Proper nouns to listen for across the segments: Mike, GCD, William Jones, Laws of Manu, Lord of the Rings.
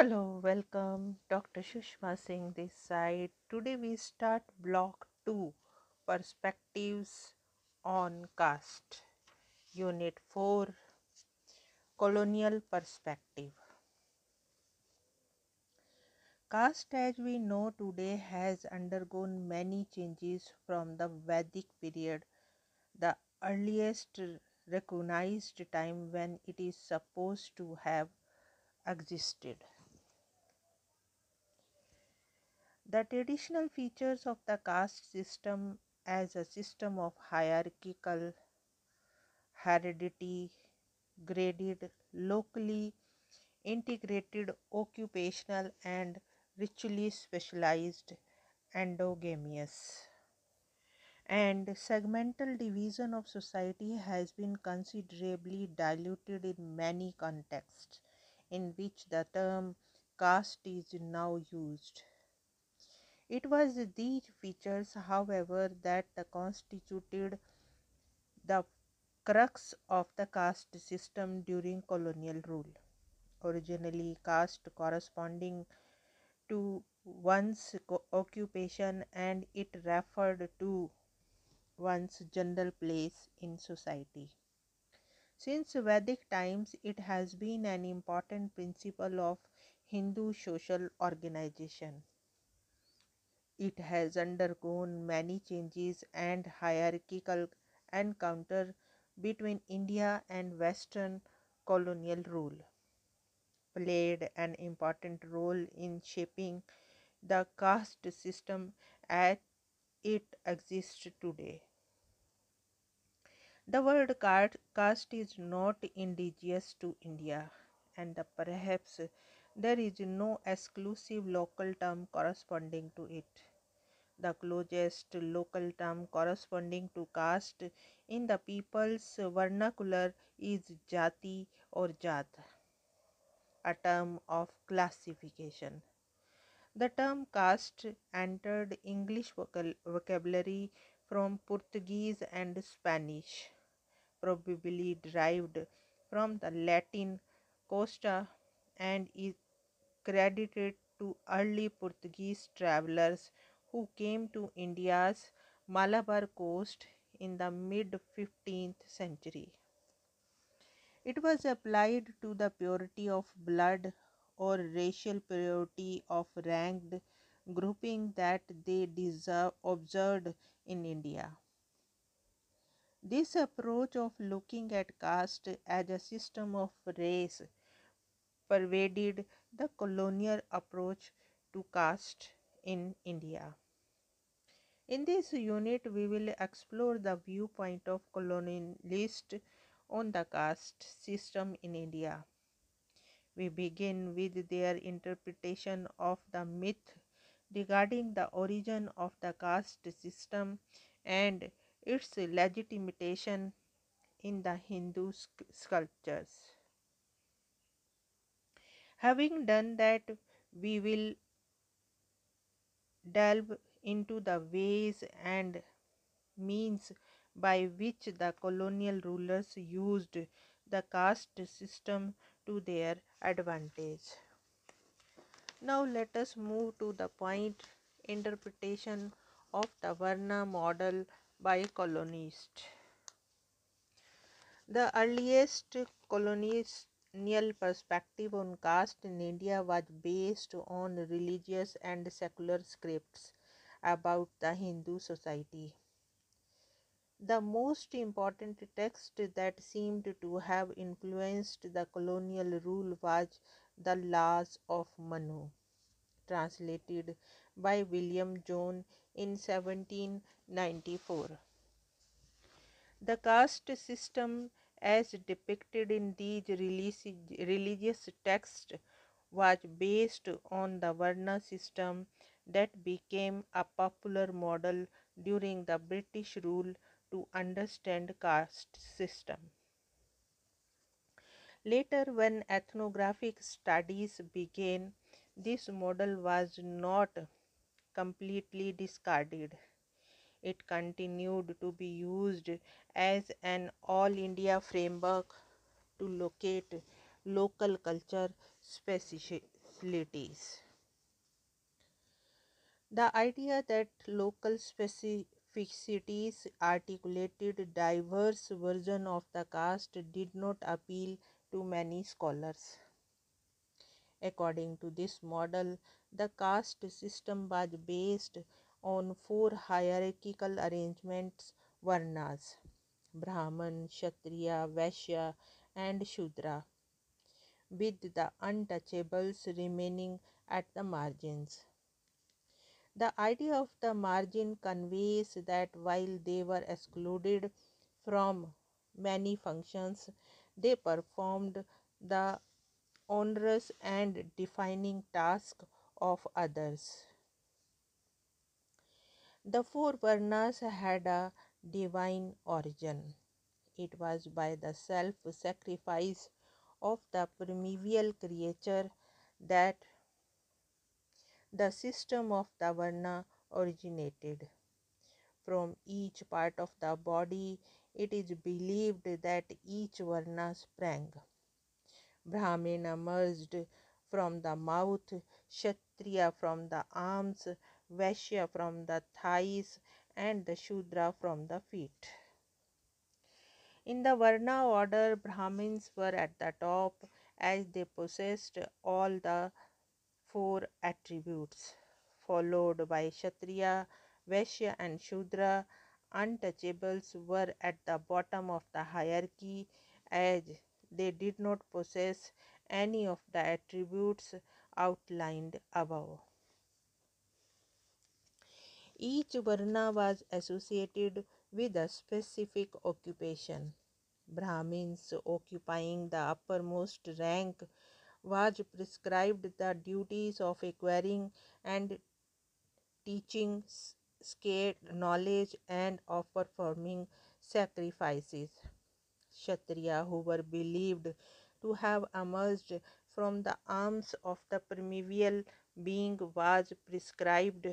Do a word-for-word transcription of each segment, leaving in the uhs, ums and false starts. Hello, welcome. Doctor Shushma Singh this side. Today we start block two, Perspectives on Caste, Unit four, Colonial Perspective. Caste as we know today has undergone many changes from the Vedic period, the earliest recognized time when it is supposed to have existed. The traditional features of the caste system as a system of hierarchical heredity, graded, locally integrated, occupational and ritually specialized, endogamous, and segmental division of society has been considerably diluted in many contexts in which the term caste is now used. It was these features, however, that constituted the crux of the caste system during colonial rule. Originally, caste corresponding to one's occupation, and it referred to one's general place in society. Since Vedic times, it has been an important principle of Hindu social organization. It has undergone many changes and hierarchical encounter between India and Western colonial rule played an important role in shaping the caste system as it exists today. The word caste is not indigenous to India, and perhaps there is no exclusive local term corresponding to it. The closest local term corresponding to caste in the people's vernacular is jati or jat, a term of classification. The term caste entered English vocal vocabulary from Portuguese and Spanish, probably derived from the Latin costa, and is credited to early Portuguese travelers who came to India's Malabar coast in the mid fifteenth century. It was applied to the purity of blood or racial purity of ranked grouping that they deserve, observed in India. This approach of looking at caste as a system of race pervaded the colonial approach to caste in India. In this unit, we will explore the viewpoint of colonialists on the caste system in India. We begin with their interpretation of the myth regarding the origin of the caste system and its legitimation in the Hindu sculptures. Having done that, we will delve into the ways and means by which the colonial rulers used the caste system to their advantage. Now let us move to the point, interpretation of the Varna model by colonists. The earliest colonial perspective on caste in India was based on religious and secular scripts about the Hindu society. The most important text that seemed to have influenced the colonial rule was the Laws of Manu, translated by William Jones in seventeen ninety-four. The caste system as depicted in these religious texts was based on the Varna system that became a popular model during the British rule to understand caste system. Later, when ethnographic studies began, this model was not completely discarded. It continued to be used as an all-India framework to locate local culture specific facilities. The idea that local specificities articulated diverse versions of the caste did not appeal to many scholars. According to this model, the caste system was based on four hierarchical arrangements, varnas, Brahman, Kshatriya, Vaishya and Shudra, with the untouchables remaining at the margins. The idea of the margin conveys that while they were excluded from many functions, they performed the onerous and defining task of others. The four varnas had a divine origin. It was by the self-sacrifice of the primeval creature that the system of the varna originated. From each part of the body, it is believed that each varna sprang. Brahmin emerged from the mouth, Kshatriya from the arms, Vaishya from the thighs, and the Shudra from the feet. In the varna order, Brahmins were at the top as they possessed all the four attributes, followed by Kshatriya, Vaishya and Shudra. Untouchables were at the bottom of the hierarchy as they did not possess any of the attributes outlined above. Each varna was associated with a specific occupation. Brahmins occupying the uppermost rank was prescribed the duties of acquiring and teaching sacred knowledge and of performing sacrifices. Kshatriya, who were believed to have emerged from the arms of the primeval being, was prescribed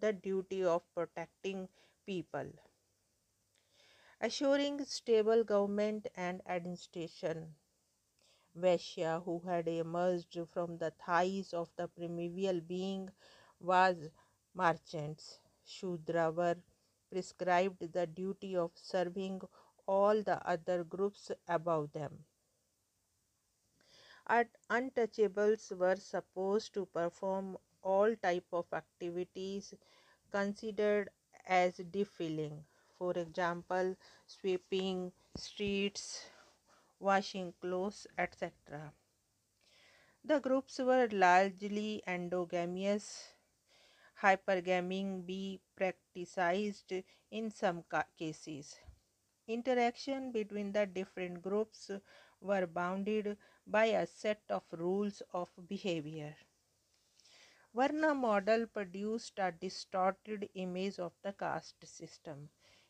the duty of protecting people, assuring stable government and administration. Vaishya, who had emerged from the thighs of the primeval being, was merchants. Shudra were prescribed the duty of serving all the other groups above them. Untouchables were supposed to perform all type of activities considered as defiling, for example, sweeping streets, washing clothes, et cetera. The groups were largely endogamous. Hypergamy be practiced in some cases. Interaction between the different groups were bounded by a set of rules of behavior. Varna model produced a distorted image of the caste system.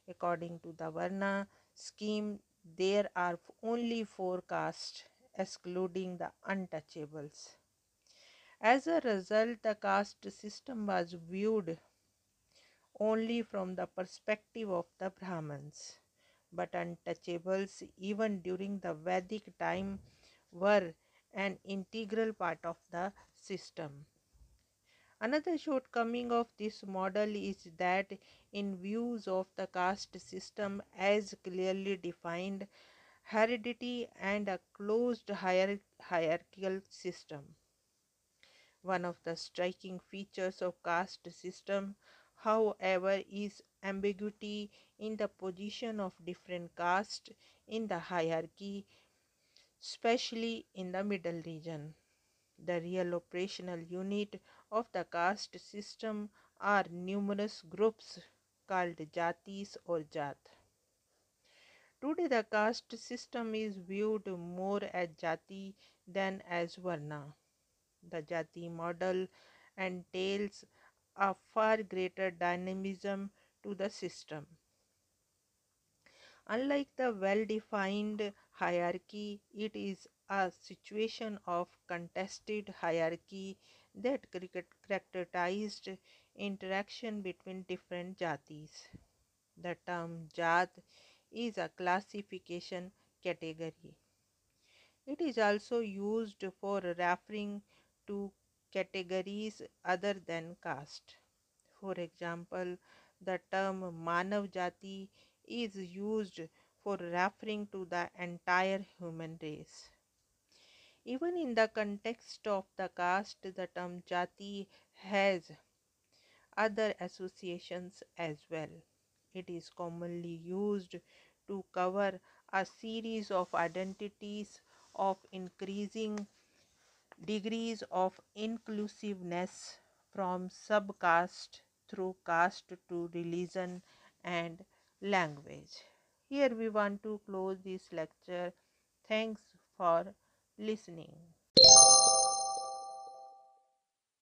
According to the varna scheme, there are only four castes, excluding the untouchables. As a result, the caste system was viewed only from the perspective of the Brahmins. But untouchables, even during the Vedic time, were an integral part of the system. Another shortcoming of this model is that in views of the caste system as clearly defined, heredity and a closed hier- hierarchical system. One of the striking features of caste system, however, is ambiguity in the position of different castes in the hierarchy, especially in the middle region. The real operational unit of the caste system are numerous groups called jatis or jat. Today the caste system is viewed more as jati than as varna. The jati model entails a far greater dynamism to the system. Unlike the well-defined hierarchy, it is a situation of contested hierarchy that characterized interaction between different jatis. The term jat is a classification category. It is also used for referring to categories other than caste. For example, the term Manav Jati is used for referring to the entire human race. Even in the context of the caste, the term Jati has other associations as well. It is commonly used to cover a series of identities of increasing degrees of inclusiveness, from sub-caste through caste to religion and language. Here we want to close this lecture. Thanks for listening.